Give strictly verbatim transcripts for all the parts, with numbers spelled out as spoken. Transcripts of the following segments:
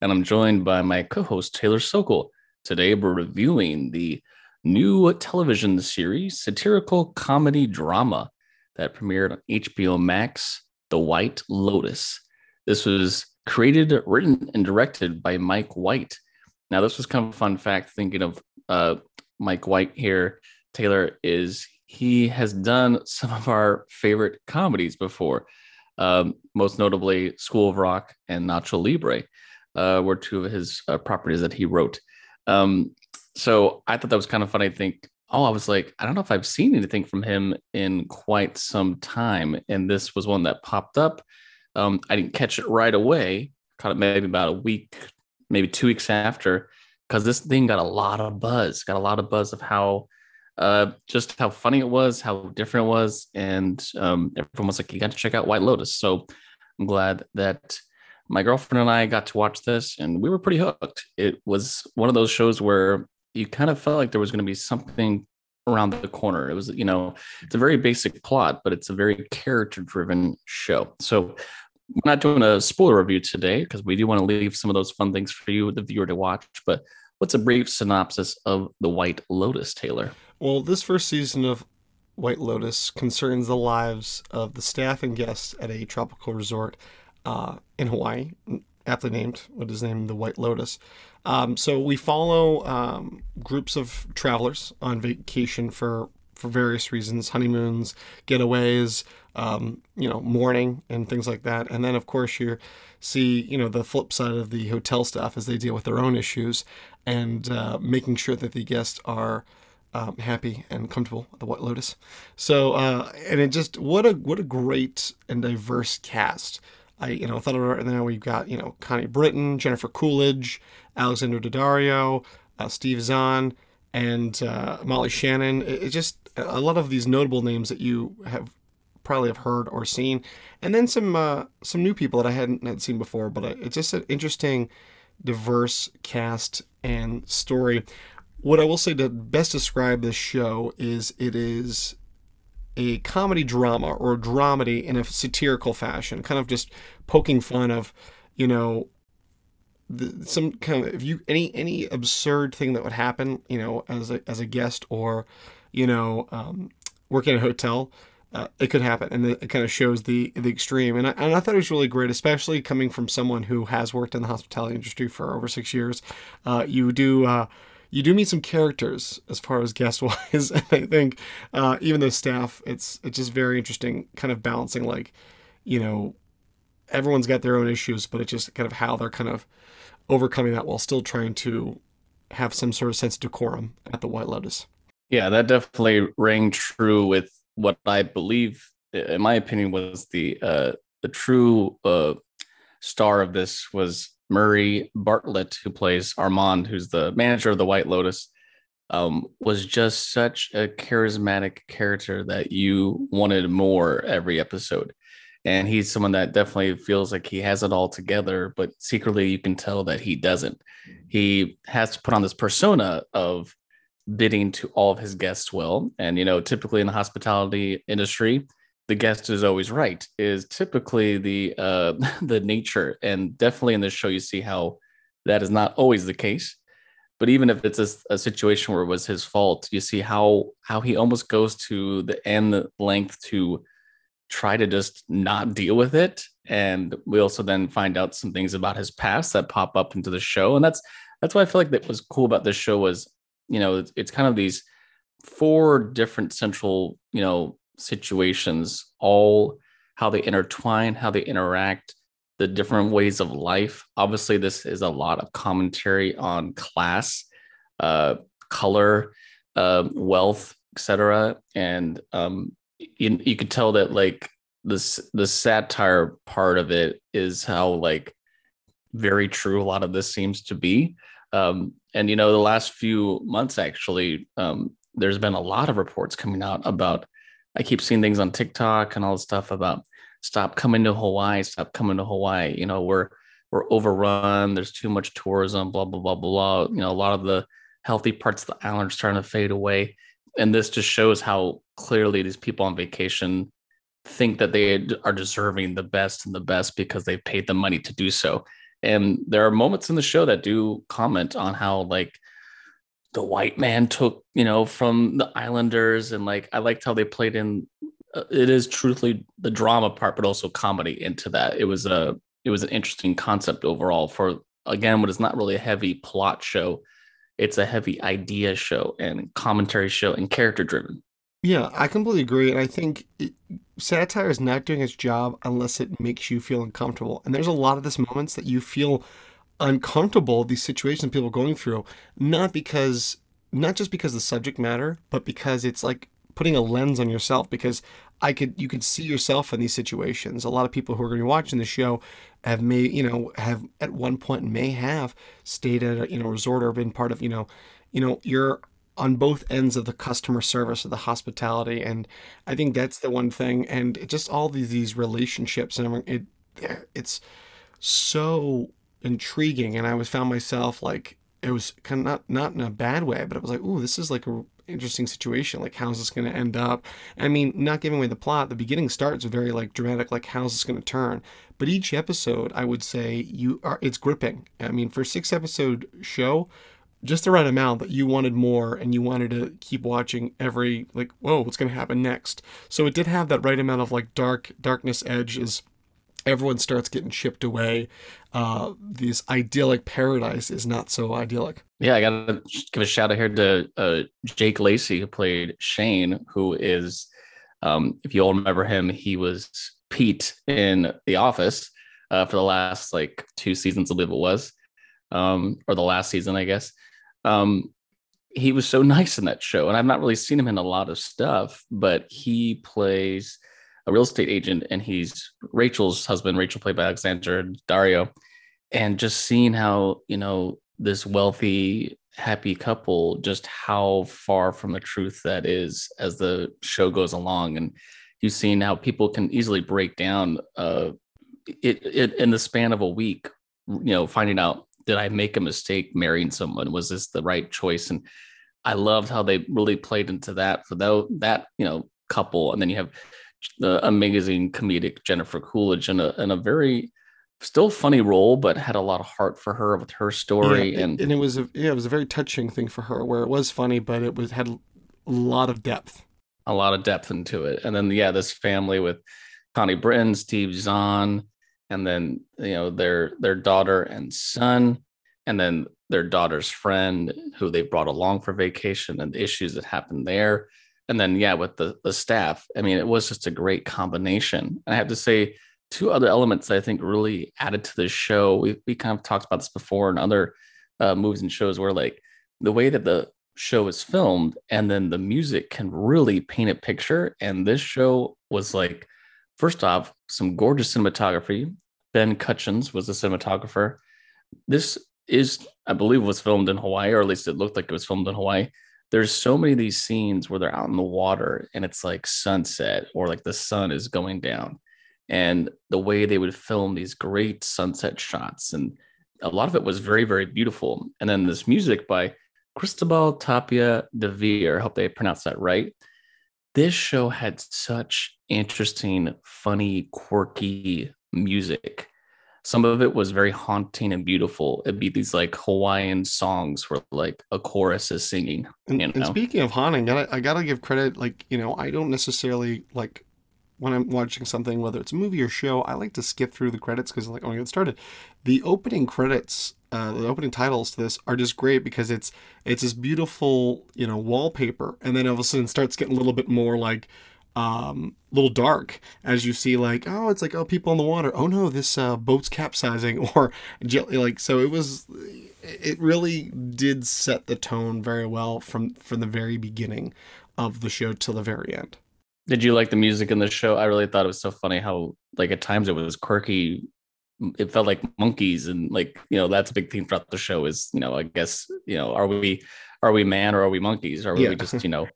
and I'm joined by my co-host, Taylor Sokol. Today, we're reviewing the new television series, satirical comedy drama that premiered on H B O Max, The White Lotus. This was created, written, and directed by Mike White. Now, this was kind of a fun fact, thinking of uh, Mike White here, Taylor, is he has done some of our favorite comedies before, um, most notably School of Rock and Nacho Libre. Uh, were two of his uh, properties that he wrote. Um, so I thought that was kind of funny. I think, oh, I was like, I don't know if I've seen anything from him in quite some time. And this was one that popped up. Um, I didn't catch it right away. Caught it maybe about a week, maybe two weeks after, because this thing got a lot of buzz, got a lot of buzz of how, uh, just how funny it was, how different it was. And um, everyone was like, you got to check out White Lotus. So I'm glad that my girlfriend and I got to watch this, and we were pretty hooked. It was one of those shows where you kind of felt like there was going to be something around the corner. It was, you know, it's a very basic plot, but it's a very character-driven show. So we're not doing a spoiler review today because we do want to leave some of those fun things for you, the viewer, to watch. But what's a brief synopsis of The White Lotus, Taylor? Well, this first season of White Lotus concerns the lives of the staff and guests at a tropical resort Uh, in Hawaii, aptly named, what is named the White Lotus. Um, so we follow um, groups of travelers on vacation for, for various reasons, honeymoons, getaways, um, you know, mourning and things like that. And then, of course, you see, you know, the flip side of the hotel staff as they deal with their own issues and uh, making sure that the guests are um, happy and comfortable with the White Lotus. So, uh, and it just, what a what a great and diverse cast. I, you know, thought about it, and then we've got, you know, Connie Britton, Jennifer Coolidge, Alexandra Daddario, uh, Steve Zahn, and uh, Molly Shannon. It, it just, a lot of these notable names that you have probably have heard or seen. And then some uh, some new people that I hadn't had seen before, but it's just an interesting, diverse cast and story. What I will say to best describe this show is it is a comedy drama or a dramedy in a satirical fashion, kind of just poking fun of, you know, the, some kind of, if you, any, any absurd thing that would happen, you know, as a, as a guest or, you know, um, working at a hotel, uh, it could happen. And it kind of shows the, the extreme. And I, and I thought it was really great, especially coming from someone who has worked in the hospitality industry for over six years. Uh, you do, uh, You do meet some characters as far as guest-wise, and I think uh, even though staff, it's it's just very interesting kind of balancing, like, you know, everyone's got their own issues, but it's just kind of how they're kind of overcoming that while still trying to have some sort of sense of decorum at the White Lotus. Yeah, that definitely rang true with what I believe, in my opinion, was the, uh, the true uh, star of this was Murray Bartlett, who plays Armand, who's the manager of the White Lotus, um, was just such a charismatic character that you wanted more every episode. And he's someone that definitely feels like he has it all together, but secretly you can tell that he doesn't. He has to put on this persona of bidding to all of his guests well. And, you know, typically in the hospitality industry, the guest is always right is typically the uh, the nature. And definitely in this show, you see how that is not always the case. But even if it's a, a situation where it was his fault, you see how how he almost goes to the end length to try to just not deal with it. And we also then find out some things about his past that pop up into the show. And that's that's why I feel like that was cool about this show was, you know, it's, it's kind of these four different central, you know, situations, all how they intertwine, how they interact, the different ways of life. Obviously, this is a lot of commentary on class, uh, color, uh, wealth, et cetera. And um, you, you could tell that like this the satire part of it is how like very true a lot of this seems to be. Um, and, you know, the last few months, actually, um, there's been a lot of reports coming out about, I keep seeing things on TikTok and all this stuff about stop coming to Hawaii, stop coming to Hawaii. You know, we're we're overrun. There's too much tourism, blah, blah, blah, blah. You know, a lot of the healthy parts of the island are starting to fade away. And this just shows how clearly these people on vacation think that they are deserving the best and the best because they've paid the money to do so. And there are moments in the show that do comment on how, like, the white man took, you know, from the islanders. And, like, I liked how they played in, uh, it is truthfully the drama part, but also comedy into that. It was a, it was an interesting concept overall for, again, what is not really a heavy plot show. It's a heavy idea show and commentary show and character driven. Yeah, I completely agree. And I think it, satire is not doing its job unless it makes you feel uncomfortable. And there's a lot of these moments that you feel uncomfortable, these situations people are going through, not because, not just because of the subject matter, but because it's like putting a lens on yourself, because I could, you could see yourself in these situations. A lot of people who are going to be watching the show have may, you know, have at one point may have stayed at a, you know, resort or been part of, you know, you know, you're on both ends of the customer service or the hospitality. And I think that's the one thing. And it just all these, these relationships, and it, it's so intriguing. And I was found myself like, it was kind of not, not in a bad way, but it was like, ooh, this is like a interesting situation. Like, how's this going to end up? I mean, not giving away the plot, the beginning starts very like dramatic, like how's this going to turn? But each episode, I would say you are, it's gripping. I mean, for a six episode show, just the right amount that you wanted more and you wanted to keep watching every, like, whoa, what's going to happen next? So it did have that right amount of like dark, darkness edge is everyone starts getting shipped away. Uh, this idyllic paradise is not so idyllic. Yeah, I got to give a shout out here to uh, Jake Lacy, who played Shane, who is, um, if you all remember him, he was Pete in The Office uh, for the last like two seasons, I believe it was, um, or the last season, I guess. Um, he was so nice in that show, and I've not really seen him in a lot of stuff, but he plays a real estate agent, and he's Rachel's husband, Rachel played by Alexandra Daddario. And just seeing how, you know, this wealthy, happy couple, just how far from the truth that is as the show goes along. And you've seen how people can easily break down uh, it, it in the span of a week, you know, finding out, did I make a mistake marrying someone? Was this the right choice? And I loved how they really played into that for though that, you know, couple. And then you have the amazing comedic Jennifer Coolidge in a, in a very still funny role, but had a lot of heart for her with her story. Yeah, and, and it was a, yeah, it was a very touching thing for her where it was funny, but it was had a lot of depth, a lot of depth into it. And then, yeah, this family with Connie Britton, Steve Zahn, and then, you know, their, their daughter and son, and then their daughter's friend who they brought along for vacation and the issues that happened there. And then, yeah, with the, the staff, I mean, it was just a great combination. And I have to say two other elements that I think really added to this show. We we kind of talked about this before in other uh, movies and shows where like the way that the show is filmed and then the music can really paint a picture. And this show was like, first off, some gorgeous cinematography. Ben Cutchins was the cinematographer. This is, I believe, was filmed in Hawaii, or at least it looked like it was filmed in Hawaii. There's so many of these scenes where they're out in the water and it's like sunset or like the sun is going down, and the way they would film these great sunset shots. And a lot of it was very, very beautiful. And then this music by Cristobal Tapia de Veer, I hope they pronounced that right. This show had such interesting, funny, quirky music. Some of it was very haunting and beautiful. It'd be these like Hawaiian songs where like a chorus is singing. And, and speaking of haunting, I, I gotta give credit. Like, you know, I don't necessarily like when I'm watching something, whether it's a movie or show, I like to skip through the credits because I'm like, I want to get started. The opening credits, uh, the opening titles to this are just great because it's it's this beautiful, you know, wallpaper, and then all of a sudden it starts getting a little bit more like. Um, little dark as you see, like, oh, it's like, oh, people in the water. Oh no, this uh, boat's capsizing, or like, so it was, it really did set the tone very well from, from the very beginning of the show till the very end. Did you like the music in the show? I really thought it was so funny how, like, at times it was quirky it felt like monkeys, and like, you know, that's a big theme throughout the show is, you know, I guess, you know, are we, are we man or are we monkeys? Are yeah. we just, you know,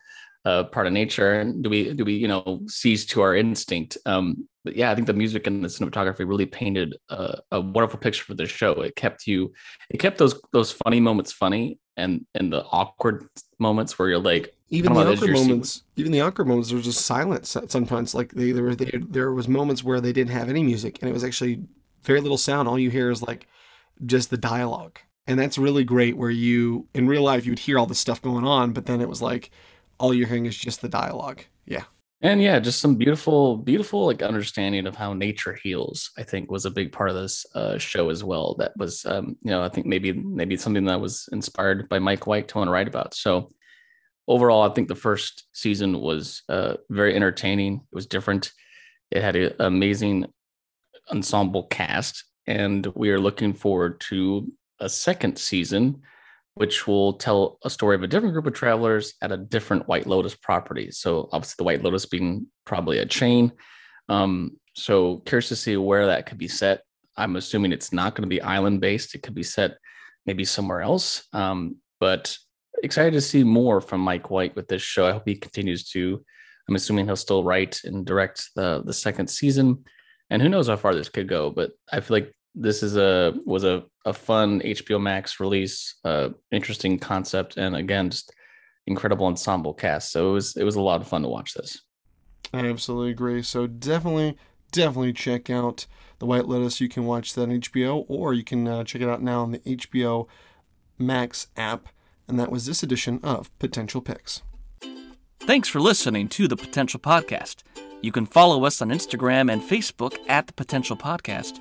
uh, part of nature? And do we, do we, you know, seize to our instinct? Um, but yeah, I think the music and the cinematography really painted a, a wonderful picture for this show. It kept you, it kept those, those funny moments funny, and, and the awkward moments where you're like, even the awkward moments, scene. even the awkward moments, there was just silence sometimes. Like they, there were, they, there was moments where they didn't have any music, and it was actually very little sound. All you hear is like just the dialogue. And that's really great, where you, in real life, you would hear all this stuff going on, but then it was like, all you're hearing is just the dialogue. Yeah. And yeah, just some beautiful, beautiful, like understanding of how nature heals, I think was a big part of this uh, show as well. That was, um, you know, I think maybe, maybe something that was inspired by Mike White to want to write about. So overall, I think the first season was uh, very entertaining. It was different. It had an amazing ensemble cast, and we are looking forward to a second season, which will tell a story of a different group of travelers at a different White Lotus property. So obviously the White Lotus being probably a chain. Um, so curious to see where that could be set. I'm assuming it's not going to be island based. It could be set maybe somewhere else, um, but excited to see more from Mike White with this show. I hope he continues to, I'm assuming he'll still write and direct the, the second season. And who knows how far this could go, but I feel like this is a was a, a fun H B O Max release, uh, interesting concept, and again, just incredible ensemble cast. So it was it was a lot of fun to watch this. I absolutely agree. So definitely, definitely check out The White Lotus. You can watch that on H B O, or you can uh, check it out now on the H B O Max app. And that was this edition of Potential Picks. Thanks for listening to the Potential Podcast. You can follow us on Instagram and Facebook at The Potential Podcast,